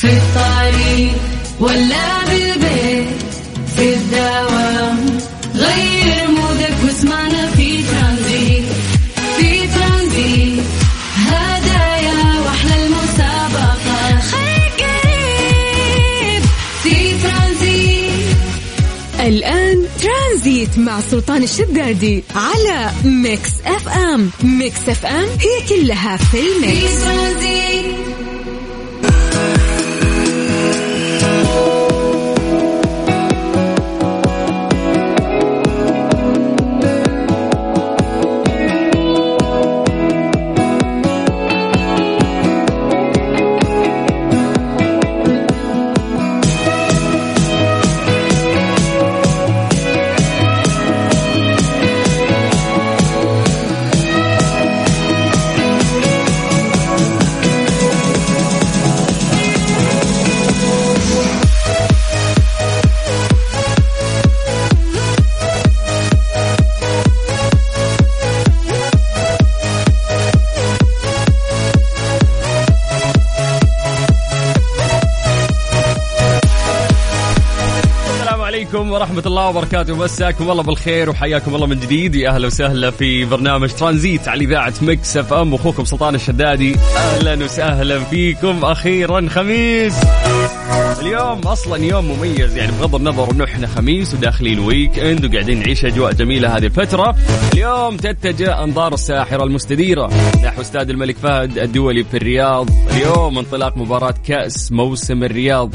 في الطريق ولا بالبيت في الدوام غير مودك واسمعنا في ترانزيت. في ترانزيت هدايا واحلى المسابقات خير قريب في ترانزيت. الآن ترانزيت مع سلطان الشدادي على ميكس اف ام. ميكس اف ام هي كلها في الميكس. ورحمة الله وبركاته. مساكم الله بالخير وحياكم الله من جديد. يا أهلا وسهلا في برنامج ترانزيت على إذاعة ميكس اف ام، وأخوكم سلطان الشدادي. أهلا وسهلا فيكم، أخيرا خميس. اليوم أصلا يوم مميز، يعني بغض النظر أنه إحنا خميس وداخلين ويك إند وقاعدين نعيش أجواء جميلة هذه الفترة. اليوم تتجه أنظار الساحرة المستديرة نحو استاد الملك فهد الدولي في الرياض. اليوم انطلاق مباراة كأس موسم الرياض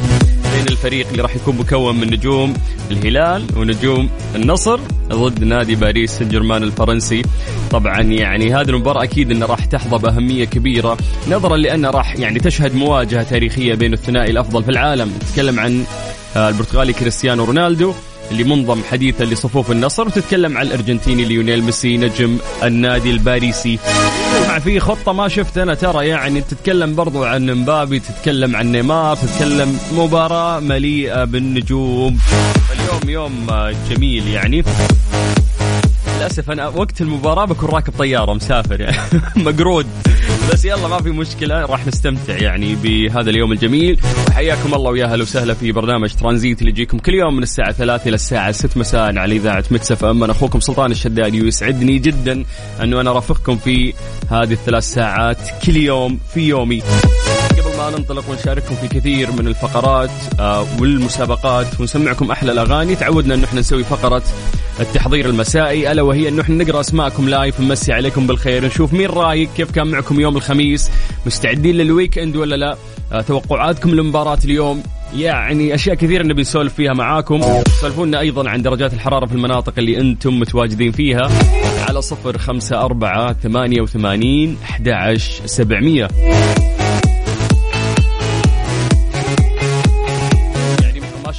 بين الفريق اللي راح يكون مكون من نجوم الهلال ونجوم النصر ضد نادي باريس سان جيرمان الفرنسي. طبعا يعني هذه المباراة أكيد أنها راح تحظى بأهمية كبيرة، نظرا لأنها راح يعني تشهد مواجهة تاريخية بين الثنائي الأفضل في العالم. تتكلم عن البرتغالي كريستيانو رونالدو اللي منضم حديثا لصفوف النصر، وتتكلم عن الأرجنتيني ليونيل ميسي نجم النادي الباريسي. في خطة ما شفت أنا ترى، يعني تتكلم برضو عن مبابي، تتكلم عن نيمار، تتكلم مباراة مليئة بالنجوم. اليوم يوم جميل. يعني للأسف أنا وقت المباراة بكون راكب طيارة مسافر يعني مقرود، بس يلا ما في مشكلة، راح نستمتع يعني بهذا اليوم الجميل. وحياكم الله ويا أهلا وسهلا في برنامج ترانزيت اللي يجيكم كل يوم من الساعة 3 إلى الساعة 6 مساء على إذاعة ميكس اف ام. أنا أخوكم سلطان الشدادي، ويسعدني جدا أنه أنا رافقكم في هذه الثلاث ساعات كل يوم في يومي. قبل ما ننطلق ونشارككم في كثير من الفقرات والمسابقات ونسمعكم أحلى الأغاني، تعودنا أن احنا نسوي فقرة التحضير المسائي، ألا وهي أنه احنا نقرأ اسماءكم لايف ونمسي عليكم بالخير، نشوف مين رايك، كيف كان معكم يوم الخميس، مستعدين للويك اند ولا لا، توقعاتكم لمباراة اليوم. يعني أشياء كثيرة نبي نسولف فيها معاكم. سولفونا أيضا عن درجات الحرارة في المناطق اللي أنتم متواجدين فيها على 0548811700.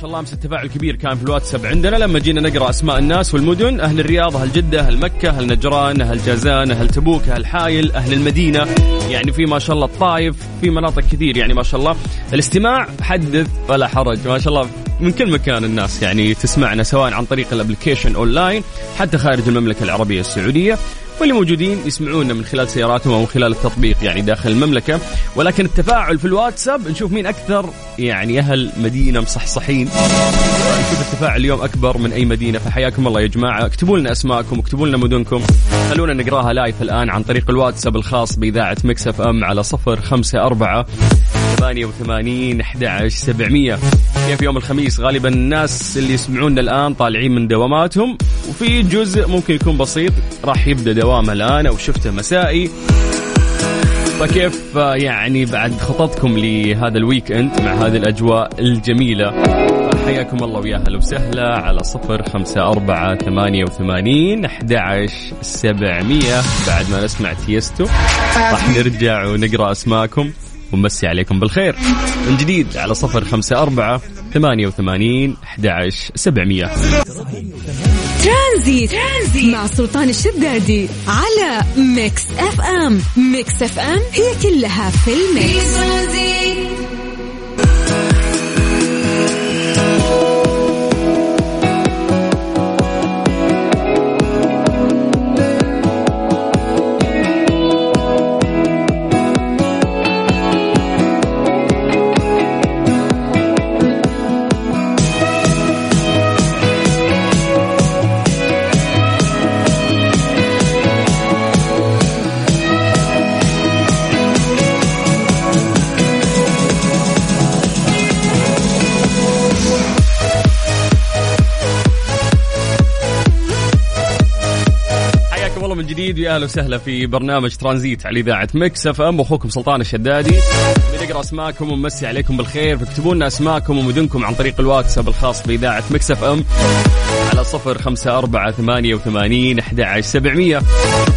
والله امس التفاعل كبير كان في الواتساب عندنا لما جينا نقرأ اسماء الناس والمدن، اهل الرياض، اهل جدة، اهل مكة، اهل نجران، اهل جازان، اهل تبوك، اهل حائل، اهل المدينة، يعني في ما شاء الله الطائف، في مناطق كثير يعني ما شاء الله. الاستماع حدث ولا حرج، ما شاء الله من كل مكان الناس يعني تسمعنا، سواء عن طريق الابليكيشن اونلاين حتى خارج المملكة العربية السعودية، واللي موجودين يسمعونا من خلال سياراتهم أو من خلال التطبيق يعني داخل المملكة. ولكن التفاعل في الواتساب نشوف مين أكثر، يعني أهل مدينة مصحصحين، نشوف التفاعل اليوم أكبر من أي مدينة. فحياكم الله يا جماعة، اكتبوا لنا أسماءكم، اكتبوا لنا مدنكم، خلونا نقراها لايف الآن عن طريق الواتساب الخاص بإذاعة ميكس اف ام على 0548811700. كيف يوم الخميس؟ غالبا الناس اللي يسمعونا الآن طالعين من دواماتهم، وفي جزء ممكن يكون بسيط راح يبدأ دوامه الآن أو شفته مسائي. فكيف يعني بعد خططكم لهذا الويك اند مع هذه الأجواء الجميلة؟ حياكم الله ويا أهلا وسهلا على 0548811700. بعد ما نسمع تيستو راح نرجع ونقرأ أسماءكم ومسي عليكم بالخير من جديد على 0548811700. ترانزيت مع سلطان الشدادي على ميكس اف ام. ميكس اف ام هي كلها في الميكس. مجيدي، أهلا وسهلا في برنامج ترانزيت على إذاعة ميكس اف ام، وأخوكم سلطان الشدادي. بنقرأ أسماءكم ومسي عليكم بالخير، فاكتبوا لنا أسماءكم ومدنكم عن طريق الواتساب الخاص بإذاعة ميكس اف ام على 0548811700.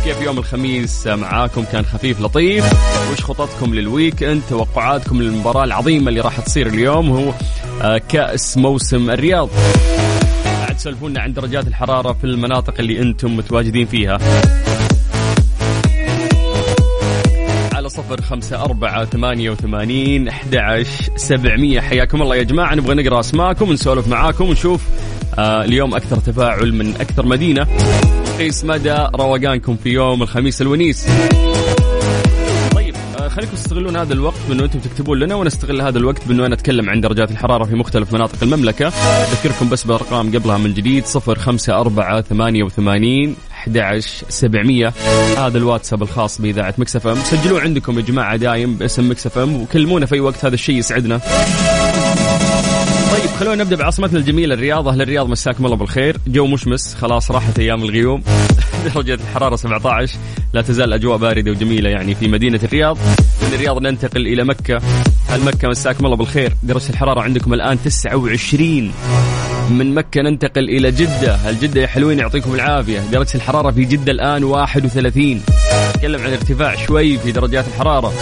كيف يوم الخميس معاكم؟ كان خفيف لطيف؟ وش خططكم للويك اند؟ توقعاتكم للمباراة العظيمة اللي راح تصير اليوم، هو كأس موسم الرياض. سلفونا عن درجات الحرارة في المناطق اللي أنتم متواجدين فيها على 0548811700. حياكم الله يا جماعة، نبغى نقرأ اسماءكم ونسولف معاكم ونشوف اليوم أكثر تفاعل من أكثر مدينة، قيس مدى روقانكم في يوم الخميس الونيس. خليكم تستغلون هذا الوقت بأنه أنتم تكتبون لنا، ونستغل هذا الوقت بأنه أنا أتكلم عن درجات الحرارة في مختلف مناطق المملكة. أذكركم بس بأرقام قبلها من جديد، 0548811700، هذا الواتساب الخاص بإذاعة ميكس اف ام. سجلوا عندكم يا جماعة دايم باسم ميكس اف ام وكلمونا في وقت، هذا الشيء يسعدنا. طيب خلونا نبدأ بعاصمتنا الجميلة الرياض. أهل الرياض مساكم الله بالخير، جو مشمس، خلاص راحت أيام الغيوم. درجة الحرارة 17، لا تزال أجواء باردة وجميلة يعني في مدينة الرياض. من الرياض ننتقل إلى مكة. هل مكة مساكم الله بالخير، درجة الحرارة عندكم الآن 29. من مكة ننتقل إلى جدة. هل جدة يا حلوين يعطيكم العافية، درجة الحرارة في جدة الآن 31. نتكلم عن ارتفاع شوي في درجات الحرارة.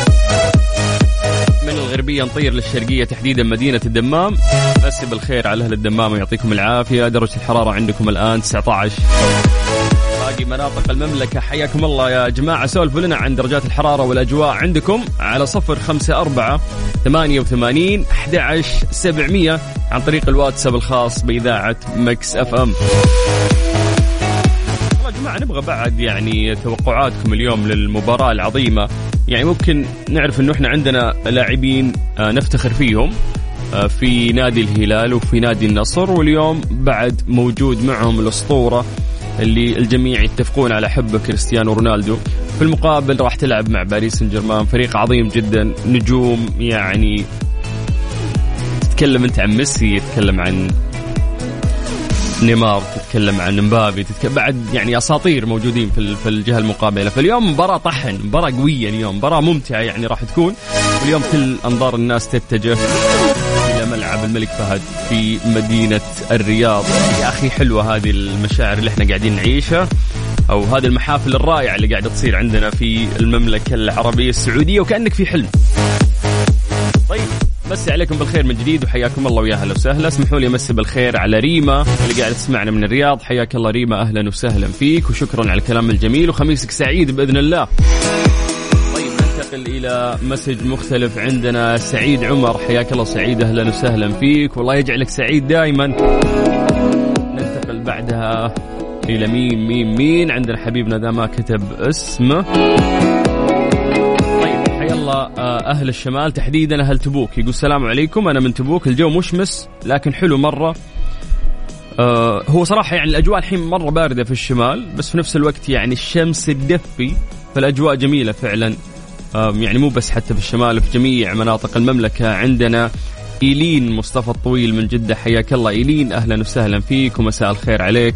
من الغربية نطير للشرقية، تحديدا مدينة الدمام. مسي بالخير على أهل الدمام ويعطيكم العافية، درجة الحرارة عندكم الآن 19. باقي مناطق المملكة حياكم الله يا جماعة، سولفوا لنا عن درجات الحرارة والأجواء عندكم على 0548811700 عن طريق الواتساب الخاص بإذاعة ميكس اف ام. يا جماعة نبغى بعد يعني توقعاتكم اليوم للمباراة العظيمة، يعني ممكن نعرف أنه إحنا عندنا لاعبين نفتخر فيهم في نادي الهلال وفي نادي النصر، واليوم بعد موجود معهم الأسطورة اللي الجميع يتفقون على حبه كريستيانو رونالدو. في المقابل راح تلعب مع باريس سان جيرمان، فريق عظيم جدا، نجوم يعني تتكلم أنت عن ميسي، تتكلم عن نيمار، تتكلم عن مبابي، بعد يعني أساطير موجودين في الجهة المقابلة. فاليوم مباراة طحن، مباراة قوية، اليوم مباراة ممتعة يعني راح تكون. واليوم كل أنظار الناس تتجه إلى ملعب الملك فهد في مدينة الرياض. يا أخي حلوة هذه المشاعر اللي احنا قاعدين نعيشها، أو هذه المحافل الرائعة اللي قاعدة تصير عندنا في المملكة العربية السعودية، وكأنك في حلم. طيب مسي عليكم بالخير من جديد وحياكم الله ويا هلا وسهلا. اسمحوا لي مسي بالخير على ريما اللي قاعد تسمعنا من الرياض، حياك الله ريما، أهلا وسهلا فيك وشكرا على الكلام الجميل وخميسك سعيد بإذن الله. طيب ننتقل إلى مسج مختلف عندنا، سعيد عمر، حياك الله سعيد، أهلا وسهلا فيك، والله يجعلك سعيد دائما. ننتقل بعدها إلى مين عندنا حبيبنا ذا ما كتب اسمه. يلا أهل الشمال، تحديدا أهل تبوك، يقول السلام عليكم، أنا من تبوك، الجو مشمس لكن حلو مرة. هو صراحة يعني الأجواء الحين مرة باردة في الشمال، بس في نفس الوقت يعني الشمس تدفي، فالأجواء جميلة فعلا. يعني مو بس حتى في الشمال، في جميع مناطق المملكة. عندنا إيلين مصطفى الطويل من جدة، حياك الله إيلين، أهلا وسهلا فيك ومساء الخير عليك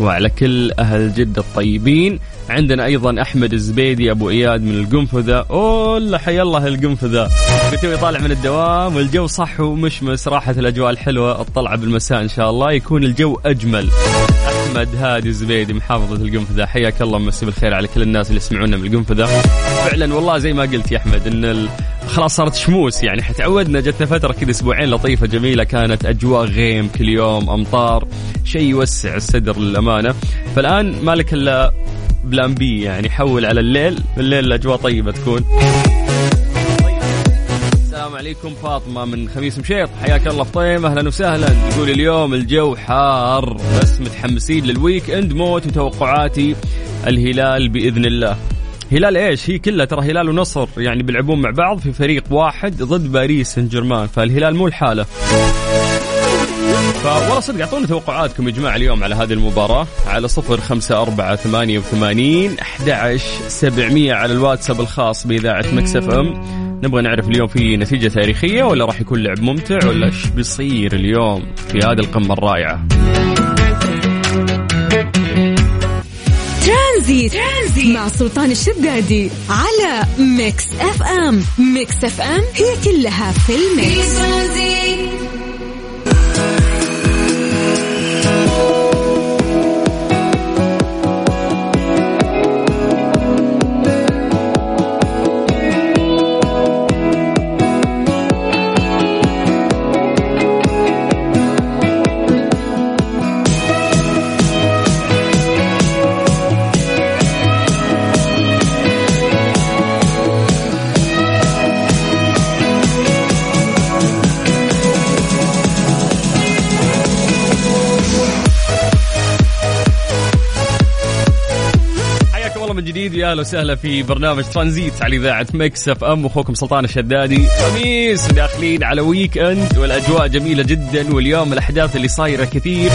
وعلى كل أهل جدة الطيبين. عندنا أيضا أحمد الزبيدي أبو إياد من القنفذة، أولا حيا الله القنفذة، بتوي طالع من الدوام والجو صح ومشمس، راحت الأجواء الحلوة، الطلعة بالمساء إن شاء الله يكون الجو أجمل. أحمد هادي الزبيدي محافظة القنفذة، حياك الله، مسي بالخير على كل الناس اللي يسمعونا من القنفذة. فعلا والله زي ما قلت يا أحمد إن خلاص صارت شموس، يعني تعودنا، جتنا فترة كده أسبوعين لطيفة جميلة، كانت أجواء غيم كل يوم، أمطار، شيء يوسع الصدر للأمانة. فالآن مالك إلا بلان بي، يعني حول على الليل الأجواء طيبة تكون. السلام عليكم، فاطمة من خميس مشيط، حياك الله فطيمة، أهلا وسهلا، تقول اليوم الجو حار بس متحمسين للويك اند موت، وتوقعاتي الهلال بإذن الله. هلال ايش هي كلها، ترى هلال ونصر يعني بيلعبون مع بعض في فريق واحد ضد باريس سان جيرمان، فالهلال مو الحالة. فوالله صدق اعطونا توقعاتكم يا جماعة اليوم على هذه المباراة على 0548811700 على الواتساب الخاص بإذاعة ميكس اف ام. نبغى نعرف اليوم في نتيجة تاريخية، ولا راح يكون لعب ممتع، ولا ايش بيصير اليوم في هذه القمة الرائعة. ترانزيت مع سلطان الشدادي على ميكس اف ام. ميكس اف ام هي كلها في الميكس. اهلا وسهلا في برنامج ترانزيت على اذاعه ميكس اف ام، واخوكم سلطان الشدادي. خميس داخلين على ويك اند والاجواء جميله جدا، واليوم الاحداث اللي صايره كثير،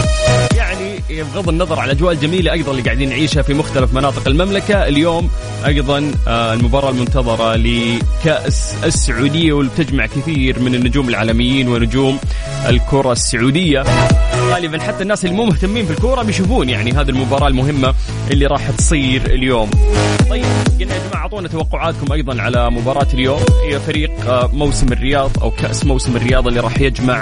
يعني بغض النظر على الاجواء الجميله ايضا اللي قاعدين نعيشها في مختلف مناطق المملكه. اليوم ايضا المباراه المنتظره لكأس السعوديه، وتجمع كثير من النجوم العالميين ونجوم الكره السعوديه. غالبا حتى الناس اللي مو مهتمين في الكوره بيشوفون يعني هذه المباراه المهمه اللي راح تصير اليوم. طيب قلنا يا جماعه اعطونا توقعاتكم ايضا على مباراه اليوم. هي فريق موسم الرياض او كأس موسم الرياض اللي راح يجمع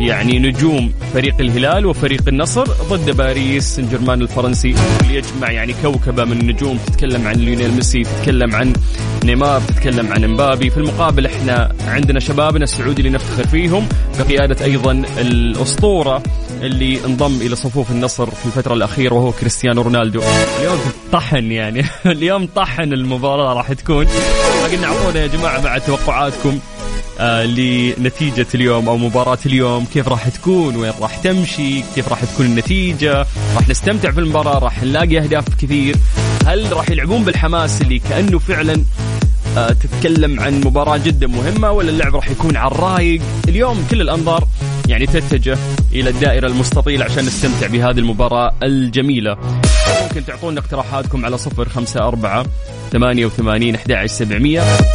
يعني نجوم فريق الهلال وفريق النصر ضد باريس سان جيرمان الفرنسي، اللي يجمع يعني كوكبه من النجوم. تتكلم عن ليونيل ميسي، تتكلم عن نيمار، تتكلم عن مبابي. في المقابل احنا عندنا شبابنا السعودي اللي نفتخر فيهم بقيادة ايضا الاسطورة اللي انضم الى صفوف النصر في الفترة الأخيرة وهو كريستيانو رونالدو. اليوم طحن يعني اليوم طحن المباراة راح تكون. قلنا عطونا يا جماعة بعد توقعاتكم لنتيجة اليوم أو مباراة اليوم، كيف راح تكون، وين راح تمشي، كيف راح تكون النتيجة، راح نستمتع في المباراة، راح نلاقي أهداف كثير، هل راح يلعبون بالحماس اللي كأنه فعلا تتكلم عن مباراة جدا مهمة، ولا اللعب راح يكون على الرايق؟ اليوم كل الأنظار يعني تتجه إلى الدائرة المستطيلة عشان نستمتع بهذه المباراة الجميلة. ممكن تعطونا اقتراحاتكم على 054-88-11700،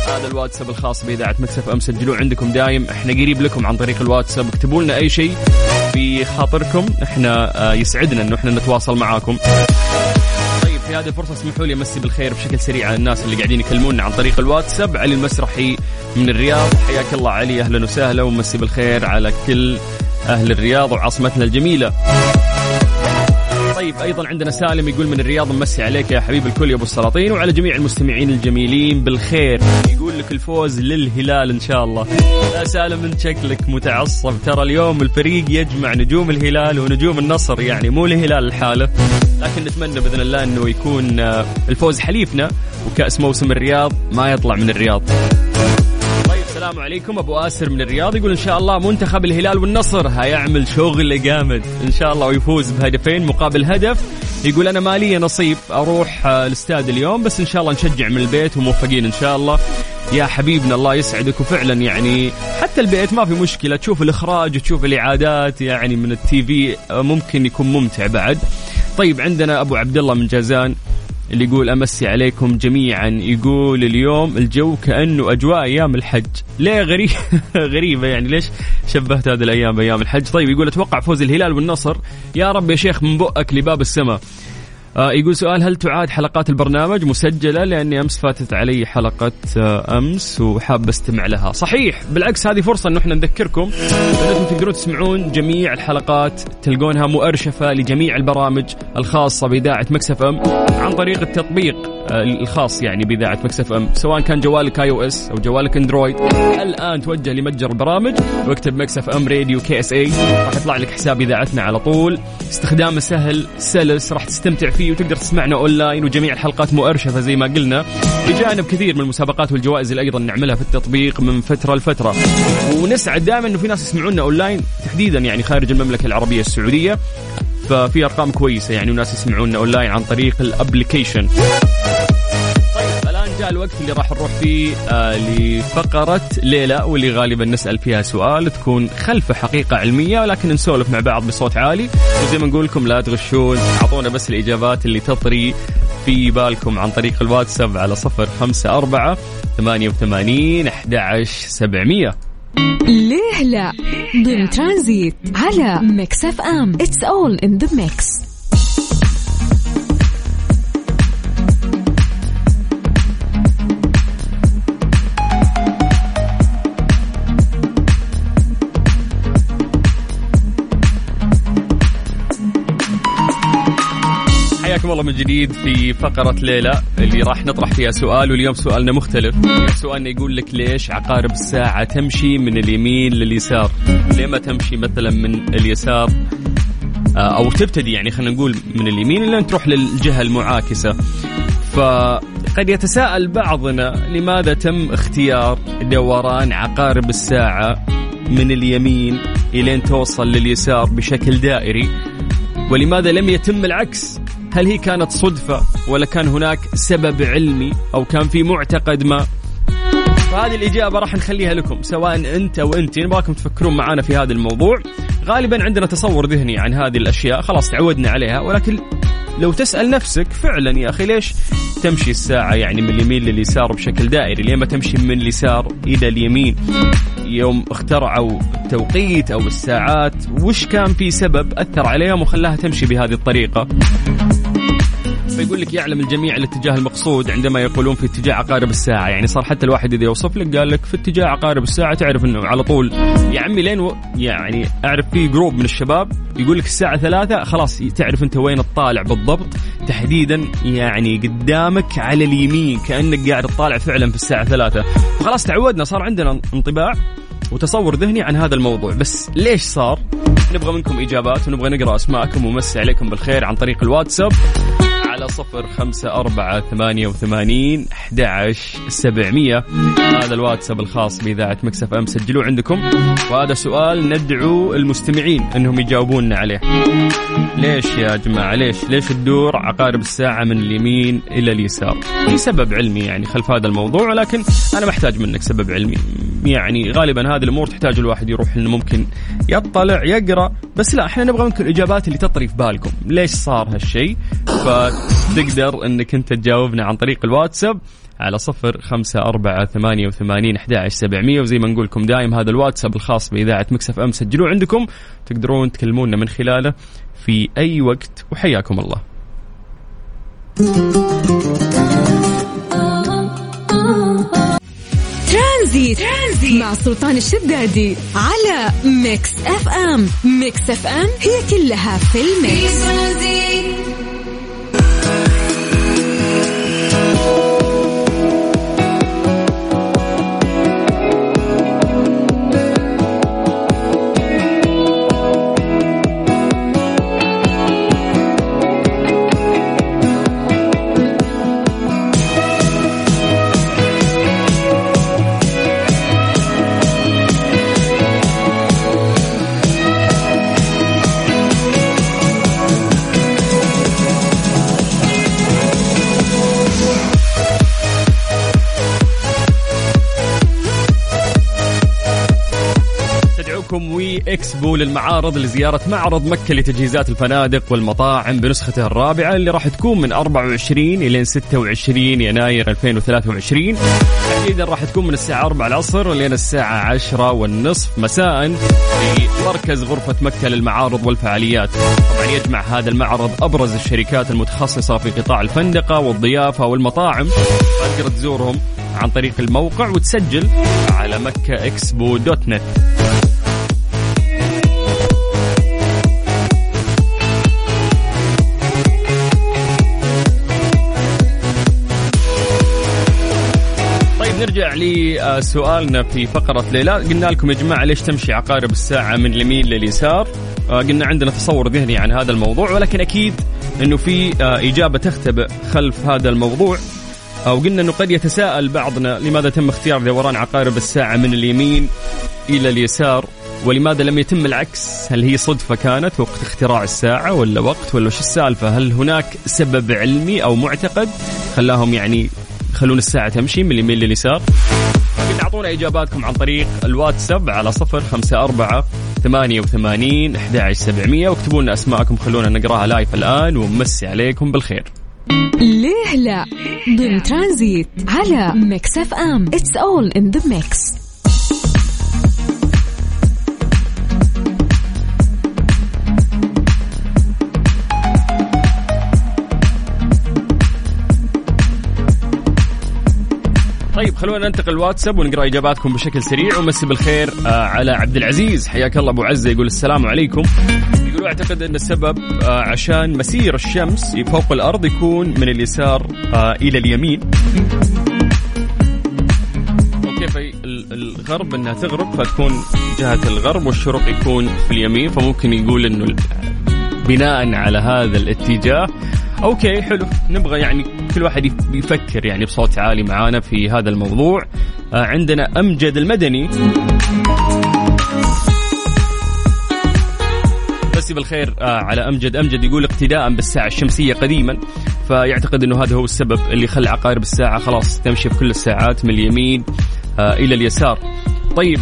هذا الواتساب الخاص بإذاعة ميكس اف ام. سجلوه عندكم دايم، احنا قريب لكم عن طريق الواتساب. اكتبوا لنا أي شيء في خاطركم، احنا يسعدنا إنه احنا نتواصل معاكم. في هذه الفرصة اسمحوا لي أمسي بالخير بشكل سريع على الناس اللي قاعدين يكلمونا عن طريق الواتساب. علي المسرحي من الرياض، حياك الله علي، أهلا وسهلا، ومسي بالخير على كل أهل الرياض وعاصمتنا الجميلة. طيب أيضا عندنا سالم يقول من الرياض، مسي عليك يا حبيب الكل يا أبو السلاطين، وعلى جميع المستمعين الجميلين بالخير. يقول لك الفوز للهلال إن شاء الله. لا سالم أنت شكلك متعصب، ترى اليوم الفريق يجمع نجوم الهلال ونجوم النصر، يعني مو الهلال الحالة، لكن نتمنى بإذن الله أنه يكون الفوز حليفنا وكأس موسم الرياض ما يطلع من الرياض. طيب السلام عليكم، أبو آسر من الرياض يقول إن شاء الله منتخب الهلال والنصر هيعمل شغل جامد إن شاء الله ويفوز بهدفين مقابل هدف. يقول أنا مالي نصيب أروح الاستاد اليوم، بس إن شاء الله نشجع من البيت وموفقين إن شاء الله يا حبيبنا، الله يسعدك. وفعلا يعني حتى البيت ما في مشكلة، تشوف الإخراج وتشوف الإعادات يعني من التي في، ممكن يكون ممتع بعد. طيب عندنا أبو عبد الله من جازان اللي يقول أمسي عليكم جميعا، يقول اليوم الجو كأنه أجواء أيام الحج. ليه غريبة يعني، ليش شبهت هذه الأيام بأيام الحج؟ طيب يقول أتوقع فوز الهلال والنصر، يا رب يا شيخ من بؤك لباب السماء. يقول سؤال، هل تعاد حلقات البرنامج مسجلة؟ لأني أمس فاتت علي حلقة أمس وحاب أستمع لها. صحيح، بالعكس هذه فرصة أنه إحنا نذكركم أنكم تقدرون تسمعون جميع الحلقات، تلقونها مؤرشفة لجميع البرامج الخاصة بإذاعة ميكس اف ام عن طريق التطبيق الخاص يعني بإذاعة ميكس اف ام، سواء كان جوالك iOS أو جوالك اندرويد. الآن توجه لمتجر البرامج واكتب ميكس اف ام راديو KSA، راح يطلع لك حساب إذاعتنا على طول، استخدامه سهل سلس، راح تستمتع فيه وتقدر تسمعنا أونلاين، وجميع الحلقات مؤرشفة زي ما قلنا، بجانب كثير من المسابقات والجوائز اللي أيضا نعملها في التطبيق من فترة لفترة. ونسعد دائما أنه في ناس يسمعونا أونلاين تحديدا يعني خارج المملكة العربية السعودية، ففي أرقام كويسة يعني وناس يسمعونا أونلاين عن طريق الابليكيشن. طيب الآن جاء الوقت اللي راح نروح فيه لفقرة ليلى، واللي غالبا نسأل فيها سؤال تكون خلفه حقيقة علمية، ولكن نسولف مع بعض بصوت عالي، وزي ما نقول لكم لا تغشون، أعطونا بس الإجابات اللي تطري في بالكم عن طريق الواتساب على 054-88-11700. ليه لا، ضمن ترانزيت على ميكس اف ام. It's all in the mix. حياكم الله من جديد في فقرة ليلى اللي راح نطرح فيها سؤال، واليوم سؤالنا مختلف. سؤالنا يقول لك ليش عقارب الساعة تمشي من اليمين لليسار؟ ليه ما تمشي مثلا من اليسار أو تبتدي يعني خلينا نقول من اليمين إلا تروح للجهة المعاكسة؟ فقد يتساءل بعضنا لماذا تم اختيار دوران عقارب الساعة من اليمين إلين توصل لليسار بشكل دائري، ولماذا لم يتم العكس؟ هل هي كانت صدفة ولا كان هناك سبب علمي أو كان في معتقد ما؟ فهذه الإجابة راح نخليها لكم سواء أنت وأنت، نبغاكم تفكرون معنا في هذا الموضوع. غالبا عندنا تصور ذهني عن هذه الأشياء، خلاص تعودنا عليها، ولكن لو تسأل نفسك فعلا يا أخي ليش تمشي الساعة يعني من اليمين لليسار بشكل دائري؟ ليه ما تمشي من اليسار إلى اليمين؟ يوم اخترعوا التوقيت أو الساعات وش كان في سبب أثر عليهم وخلاها تمشي بهذه الطريقة؟ فيقول لك يعلم الجميع الاتجاه المقصود عندما يقولون في اتجاه عقارب الساعة، يعني صار حتى الواحد إذا يوصف لك قال لك في اتجاه عقارب الساعة تعرف أنه على طول يا عمي لين يعني أعرف في جروب من الشباب يقول لك الساعة 3 خلاص تعرف أنت وين تطالع بالضبط تحديدا، يعني قدامك على اليمين كأنك قاعد تطالع فعلا في الساعة 3. خلاص تعودنا، صار عندنا انطباع وتصور ذهني عن هذا الموضوع، بس ليش صار؟ نبغى منكم إجابات ونبغى نقرأ أسماءكم ومسي عليكم بالخير عن طريق الواتساب على 0548811700. هذا الواتساب الخاص بإذاعة ميكس اف ام، سجلوه عندكم. وهذا سؤال ندعو المستمعين أنهم يجاوبوننا عليه. ليش يا جماعة ليش الدور عقارب الساعة من اليمين إلى اليسار؟ في سبب علمي يعني خلف هذا الموضوع، ولكن أنا محتاج منك سبب علمي. يعني غالبا هذه الأمور تحتاج الواحد يروح إنه ممكن يطلع يقرأ، بس لا، احنا نبغى منكم الإجابات اللي تطري في بالكم ليش صار هالشيء، فتقدر انك انت تجاوبنا عن طريق الواتساب على 0548811700. وزي ما نقولكم دائم هذا الواتساب الخاص بإذاعة ميكس اف ام سجلوه عندكم، تقدرون تكلمونا من خلاله في أي وقت وحياكم الله. ترانزيت مع سلطان الشدادي على ميكس اف ام. ميكس اف ام هي كلها في الميكس. إكسبو للمعارض لزيارة معرض مكة لتجهيزات الفنادق والمطاعم بنسخته الرابعة اللي راح تكون من 24 إلى 26 يناير 2023. أكيدا راح تكون من الساعة 4 العصر لين الساعة 10:30 مساء في مركز غرفة مكة للمعارض والفعاليات. طبعا يجمع هذا المعرض أبرز الشركات المتخصصة في قطاع الفندقة والضيافة والمطاعم، تقدر تزورهم عن طريق الموقع وتسجل على مكة إكسبو.net. نرجع لسؤالنا في فقرة ليلى. قلنا لكم يا جماعة ليش تمشي عقارب الساعة من اليمين لليسار؟ قلنا عندنا تصور ذهني عن هذا الموضوع، ولكن أكيد أنه في إجابة تختبئ خلف هذا الموضوع. وقلنا أنه قد يتساءل بعضنا لماذا تم اختيار دوران عقارب الساعة من اليمين إلى اليسار، ولماذا لم يتم العكس؟ هل هي صدفة كانت وقت اختراع الساعة ولا وقت ولا شو السالفة؟ هل هناك سبب علمي أو معتقد خلاهم يعني خلون الساعة تمشي من اليمين لليسار؟ اعطونا إجاباتكم عن طريق الواتساب على 0548811700 واكتبوا لنا أسماءكم، خلونا نقراها لايف الآن ومسي عليكم بالخير. ليه لا؟ ضمن ترانزيت على ميكس اف ام. It's all in the mix. طيب خلونا ننتقل الواتساب ونقرأ إجاباتكم بشكل سريع. ومسي بالخير على عبدالعزيز، حياك الله أبو عزة، يقول السلام عليكم. لانه اعتقد ان السبب عشان مسير الشمس فوق الارض يكون من اليسار الى اليمين. في الغرب انها تغرب فتكون جهة الغرب والشرق يكون في اليمين، فممكن يقول انه بناء على هذا الاتجاه. اوكي حلو، نبغى يعني كل واحد يفكر يعني بصوت عالي معانا في هذا الموضوع. عندنا امجد المدني، مسي بالخير على امجد. امجد يقول اقتداء بالساعة الشمسية قديما، فيعتقد انه هذا هو السبب اللي خلى عقارب الساعة خلاص تمشي في كل الساعات من اليمين إلى اليسار. طيب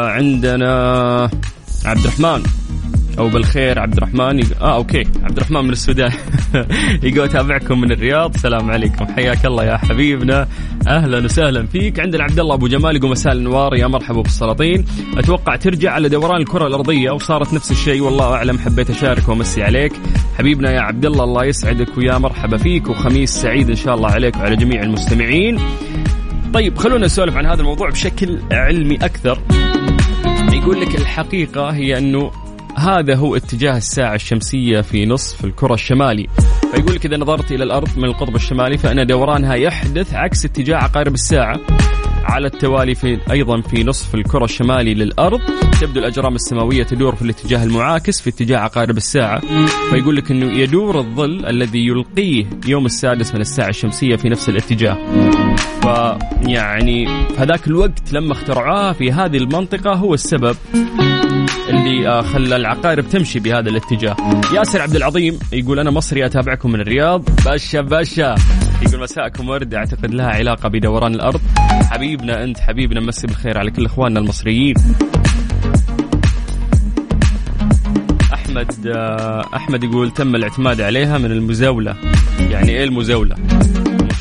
عندنا عبد الرحمن، أو بالخير عبد الرحمن أوكي عبد الرحمن من السودان يقول تابعكم من الرياض، سلام عليكم، حياك الله يا حبيبنا، أهلا وسهلا فيك. عندنا عبد الله أبو جمال يقول مساء النوار يا مرحبا بالسلاطين، أتوقع ترجع على دوران الكرة الأرضية وصارت نفس الشيء، والله أعلم، حبيت أشارك ومسي عليك حبيبنا يا عبد الله، الله يسعدك ويا مرحبا فيك، وخميس سعيد إن شاء الله عليك وعلى جميع المستمعين. طيب خلونا نسولف عن هذا الموضوع بشكل علمي أكثر. يقول لك الحقيقة هي أنه هذا هو اتجاه الساعة الشمسية في نصف الكرة الشمالي، فيقول لك إذا نظرت إلى الأرض من القطب الشمالي فأن دورانها يحدث عكس اتجاه عقارب الساعة على التوالي، أيضا في نصف الكرة الشمالي للأرض تبدو الأجرام السماوية تدور في الاتجاه المعاكس في اتجاه عقارب الساعة، فيقول لك أنه يدور الظل الذي يلقيه يوم السادس من الساعة الشمسية في نفس الاتجاه. فيعني هذاك الوقت لما اخترعوها في هذه المنطقة هو السبب اللي خلى العقارب تمشي بهذا الاتجاه. ياسر عبد العظيم يقول أنا مصري أتابعكم من الرياض، باشا يقول مساءكم ورد، أعتقد لها علاقة بدوران الأرض. حبيبنا أنت حبيبنا، مسي بالخير على كل إخواننا المصريين. أحمد يقول تم الاعتماد عليها من المزاولة، يعني إيه المزاولة؟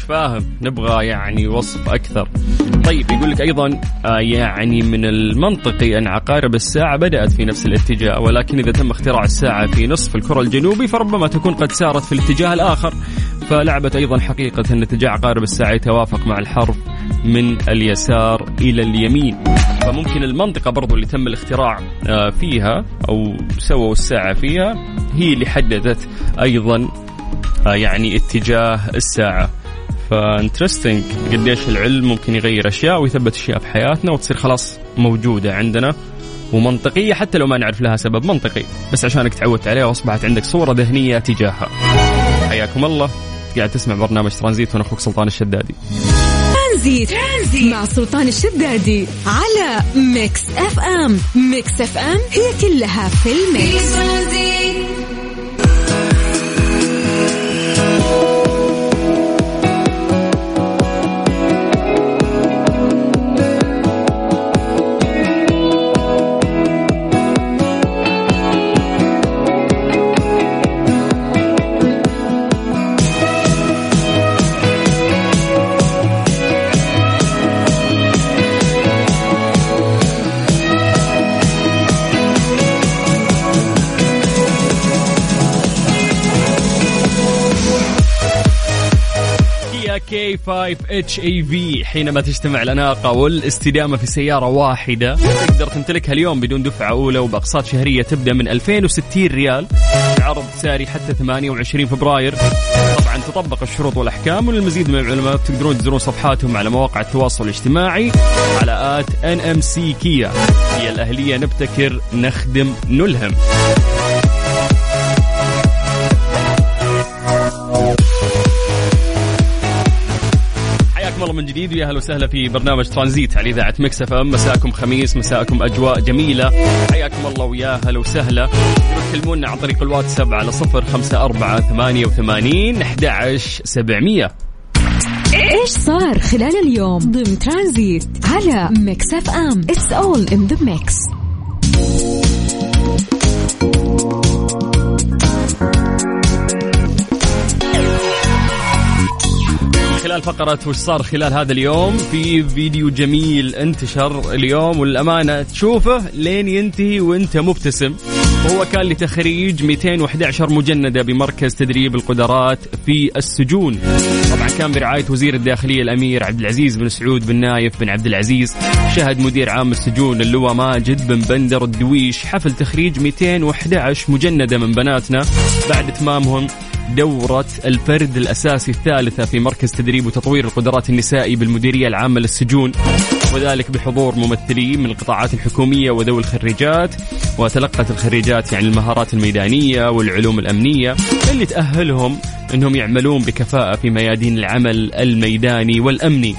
فاهم، نبغى يعني وصف أكثر. طيب يقول لك أيضا يعني من المنطقي أن عقارب الساعة بدأت في نفس الاتجاه، ولكن إذا تم اختراع الساعة في نصف الكرة الجنوبي فربما تكون قد سارت في الاتجاه الآخر، فلعبت أيضا حقيقة أن اتجاه عقارب الساعة يتوافق مع الحرف من اليسار إلى اليمين، فممكن المنطقة برضو اللي تم الاختراع فيها أو سووا الساعة فيها هي اللي حددت أيضا يعني اتجاه الساعة. فانترستينج قديش العلم ممكن يغير أشياء ويثبت أشياء في حياتنا وتصير خلاص موجودة عندنا ومنطقية، حتى لو ما نعرف لها سبب منطقي، بس عشانك تعودت عليها وأصبحت عندك صورة ذهنية تجاهها. حياكم الله، قاعد تسمع برنامج ترانزيت وأنا أخوك سلطان الشدادي. ترانزيت مع سلطان الشدادي على ميكس اف ام. ميكس اف ام هي كلها في الميكس. K5HAV حينما تجتمع الأناقة والاستدامة في سيارة واحدة تقدر تمتلكها اليوم بدون دفعة أولى وبأقساط شهرية تبدأ من 2060 ريال، عرض ساري حتى 28 فبراير. طبعا تطبق الشروط والأحكام، وللمزيد من المعلومات تقدرون تزورون صفحاتهم على مواقع التواصل الاجتماعي على NMC كيا، هي الأهلية نبتكر نخدم نلهم. من جديد ويا أهلا وسهلا في برنامج ترانزيت على إذاعة ميكس اف ام. مساءكم خميس، مساءكم أجواء جميلة، حياكم الله ويا أهلا وسهلا. تكلمونا عن طريق الواتساب على 0548811700. إيش صار خلال اليوم ضمن ترانزيت على ميكس اف ام؟ It's all in the mix. خلال فقرة وش صار خلال هذا اليوم، في فيديو جميل انتشر اليوم والأمانة تشوفه لين ينتهي وانت مبتسم، وهو كان لتخريج 211 مجندة بمركز تدريب القدرات في السجون. طبعا كان برعاية وزير الداخلية الأمير عبدالعزيز بن سعود بن نايف بن عبدالعزيز. شهد مدير عام السجون اللواء ماجد بن بندر الدويش حفل تخريج 211 مجندة من بناتنا بعد اتمامهم دورة الفرد الأساسي الثالثة في مركز تدريب وتطوير القدرات النسائي بالمديرية العامة للسجون، وذلك بحضور ممثلين من القطاعات الحكومية وذوي الخريجات. وتلقت الخريجات يعني المهارات الميدانية والعلوم الأمنية اللي تأهلهم أنهم يعملون بكفاءة في ميادين العمل الميداني والأمني.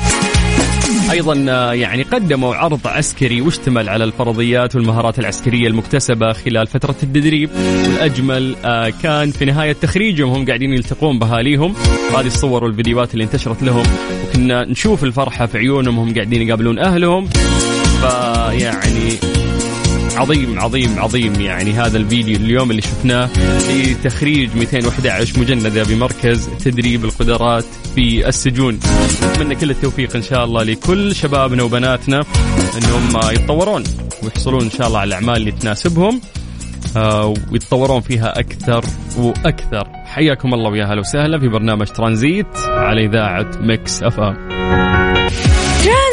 أيضا يعني قدموا عرض عسكري واشتمل على الفرضيات والمهارات العسكرية المكتسبة خلال فترة التدريب. والأجمل كان في نهاية تخريجهم هم قاعدين يلتقون بأهاليهم، هذه الصور والفيديوهات اللي انتشرت لهم، وكنا نشوف الفرحة في عيونهم هم قاعدين يقابلون أهلهم. فيعني عظيم عظيم عظيم يعني هذا الفيديو اليوم اللي شفناه لتخريج 211 مجندة بمركز تدريب القدرات في السجون. نتمنى كل التوفيق إن شاء الله لكل شبابنا وبناتنا أنهم يتطورون ويحصلون إن شاء الله على الأعمال اللي تناسبهم ويتطورون فيها أكثر وأكثر. حياكم الله ويا هلا وسهلا في برنامج ترانزيت على إذاعة ميكس اف ام.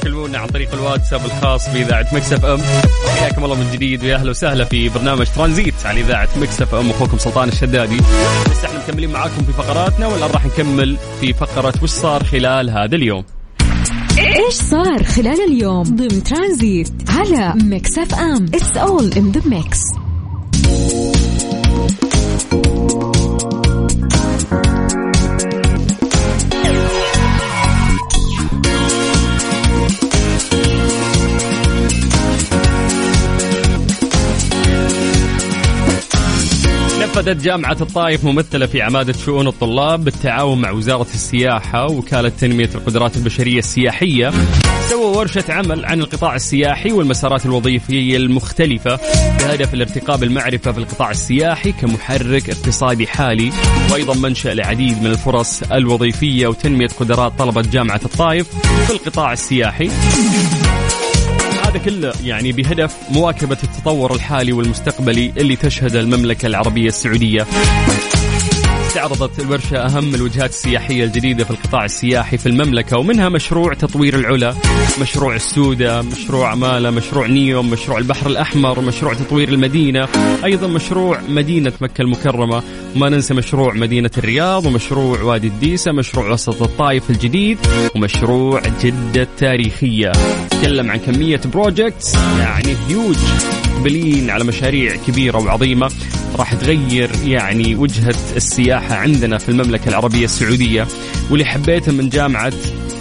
تكلمونا عن طريق الواتساب الخاص بإذاعة ميكس اف ام. حياكم الله من جديد ويا أهلا وسهلا في برنامج ترانزيت على إذاعة ميكس اف ام، أخوكم سلطان الشدادي. بس احنا مكملين معاكم في فقراتنا، ولا راح نكمل في فقرة وش صار خلال هذا اليوم. ايش صار خلال اليوم ضمن ترانزيت على ميكس اف ام. It's all in the mix. نفذت جامعة الطائف ممثلة في عمادة شؤون الطلاب بالتعاون مع وزارة السياحة وكالة تنمية القدرات البشرية السياحية سووا ورشة عمل عن القطاع السياحي والمسارات الوظيفية المختلفة بهدف الارتقاء بالمعرفة في القطاع السياحي كمحرك اقتصادي حالي، وأيضا منشأ لعديد من الفرص الوظيفية وتنمية قدرات طلبة جامعة الطائف في القطاع السياحي. هذا كله يعني بهدف مواكبة التطور الحالي والمستقبلي اللي تشهد المملكة العربية السعودية. استعرضت الورشة أهم الوجهات السياحية الجديدة في القطاع السياحي في المملكة، ومنها مشروع تطوير العلا، مشروع السودة، مشروع عمالة، مشروع نيوم، مشروع البحر الأحمر، مشروع تطوير المدينة، أيضا مشروع مدينة مكة المكرمة، وما ننسى مشروع مدينة الرياض، ومشروع وادي الديسة، مشروع وسط الطائف الجديد، ومشروع جدة التاريخية. تكلم عن كمية بروجكتس يعني هيوج، بلين على مشاريع كبيرة وعظيمة راح تغير يعني وجهة السياحة عندنا في المملكة العربية السعودية. واللي حبيته من جامعة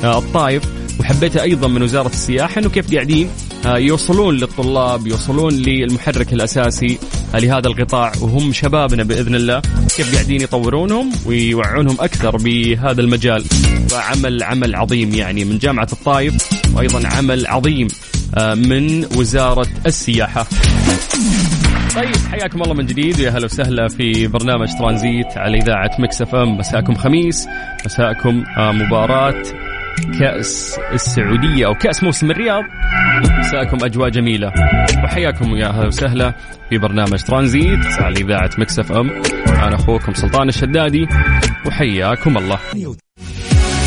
الطائف وحبيته أيضا من وزارة السياحة أنه كيف قاعدين يوصلون للطلاب، يوصلون للمحرك الأساسي لهذا القطاع، وهم شبابنا بإذن الله كيف قاعدين يطورونهم ويوعونهم أكثر بهذا المجال. وعمل عظيم يعني من جامعة الطائف، وأيضا عمل عظيم من وزارة السياحة. طيب حياكم الله من جديد ويا هلا وسهلا في برنامج ترانزيت على إذاعة ميكس اف ام. مساءكم خميس، مساءكم مباراة كأس السعودية أو كأس موسم الرياض، مساءكم أجواء جميلة، وحياكم ويا هلا وسهلا في برنامج ترانزيت على إذاعة ميكس اف ام. أنا أخوكم سلطان الشدادي وحياكم الله.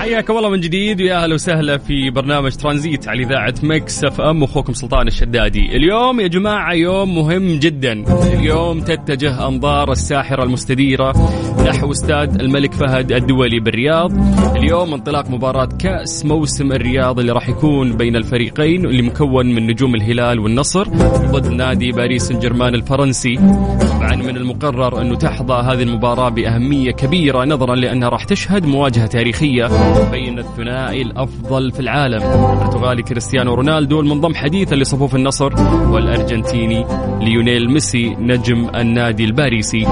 حياكم الله من جديد ويا اهلا وسهلا في برنامج ترانزيت على اذاعه ميكس اف ام، اخوكم سلطان الشدادي. اليوم يا جماعه يوم مهم جدا، اليوم تتجه انظار الساحره المستديره نحو استاد الملك فهد الدولي بالرياض. اليوم انطلاق مباراه كأس موسم الرياض اللي راح يكون بين الفريقين اللي مكون من نجوم الهلال والنصر ضد نادي باريس سان جيرمان الفرنسي. طبعا من المقرر انه تحظى هذه المباراه باهميه كبيره نظرا لانها راح تشهد مواجهه تاريخيه بين الثنائي الافضل في العالم البرتغالي كريستيانو رونالدو المنضم حديثا لصفوف النصر، والارجنتيني ليونيل ميسي نجم النادي الباريسي.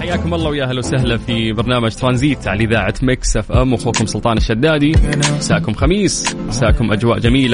حياكم الله ويا اهلا وسهلا في برنامج ترانزيت على اذاعه مكس اف ام، اخوكم سلطان الشدادي. مساكم خميس، مساكم اجواء جميله.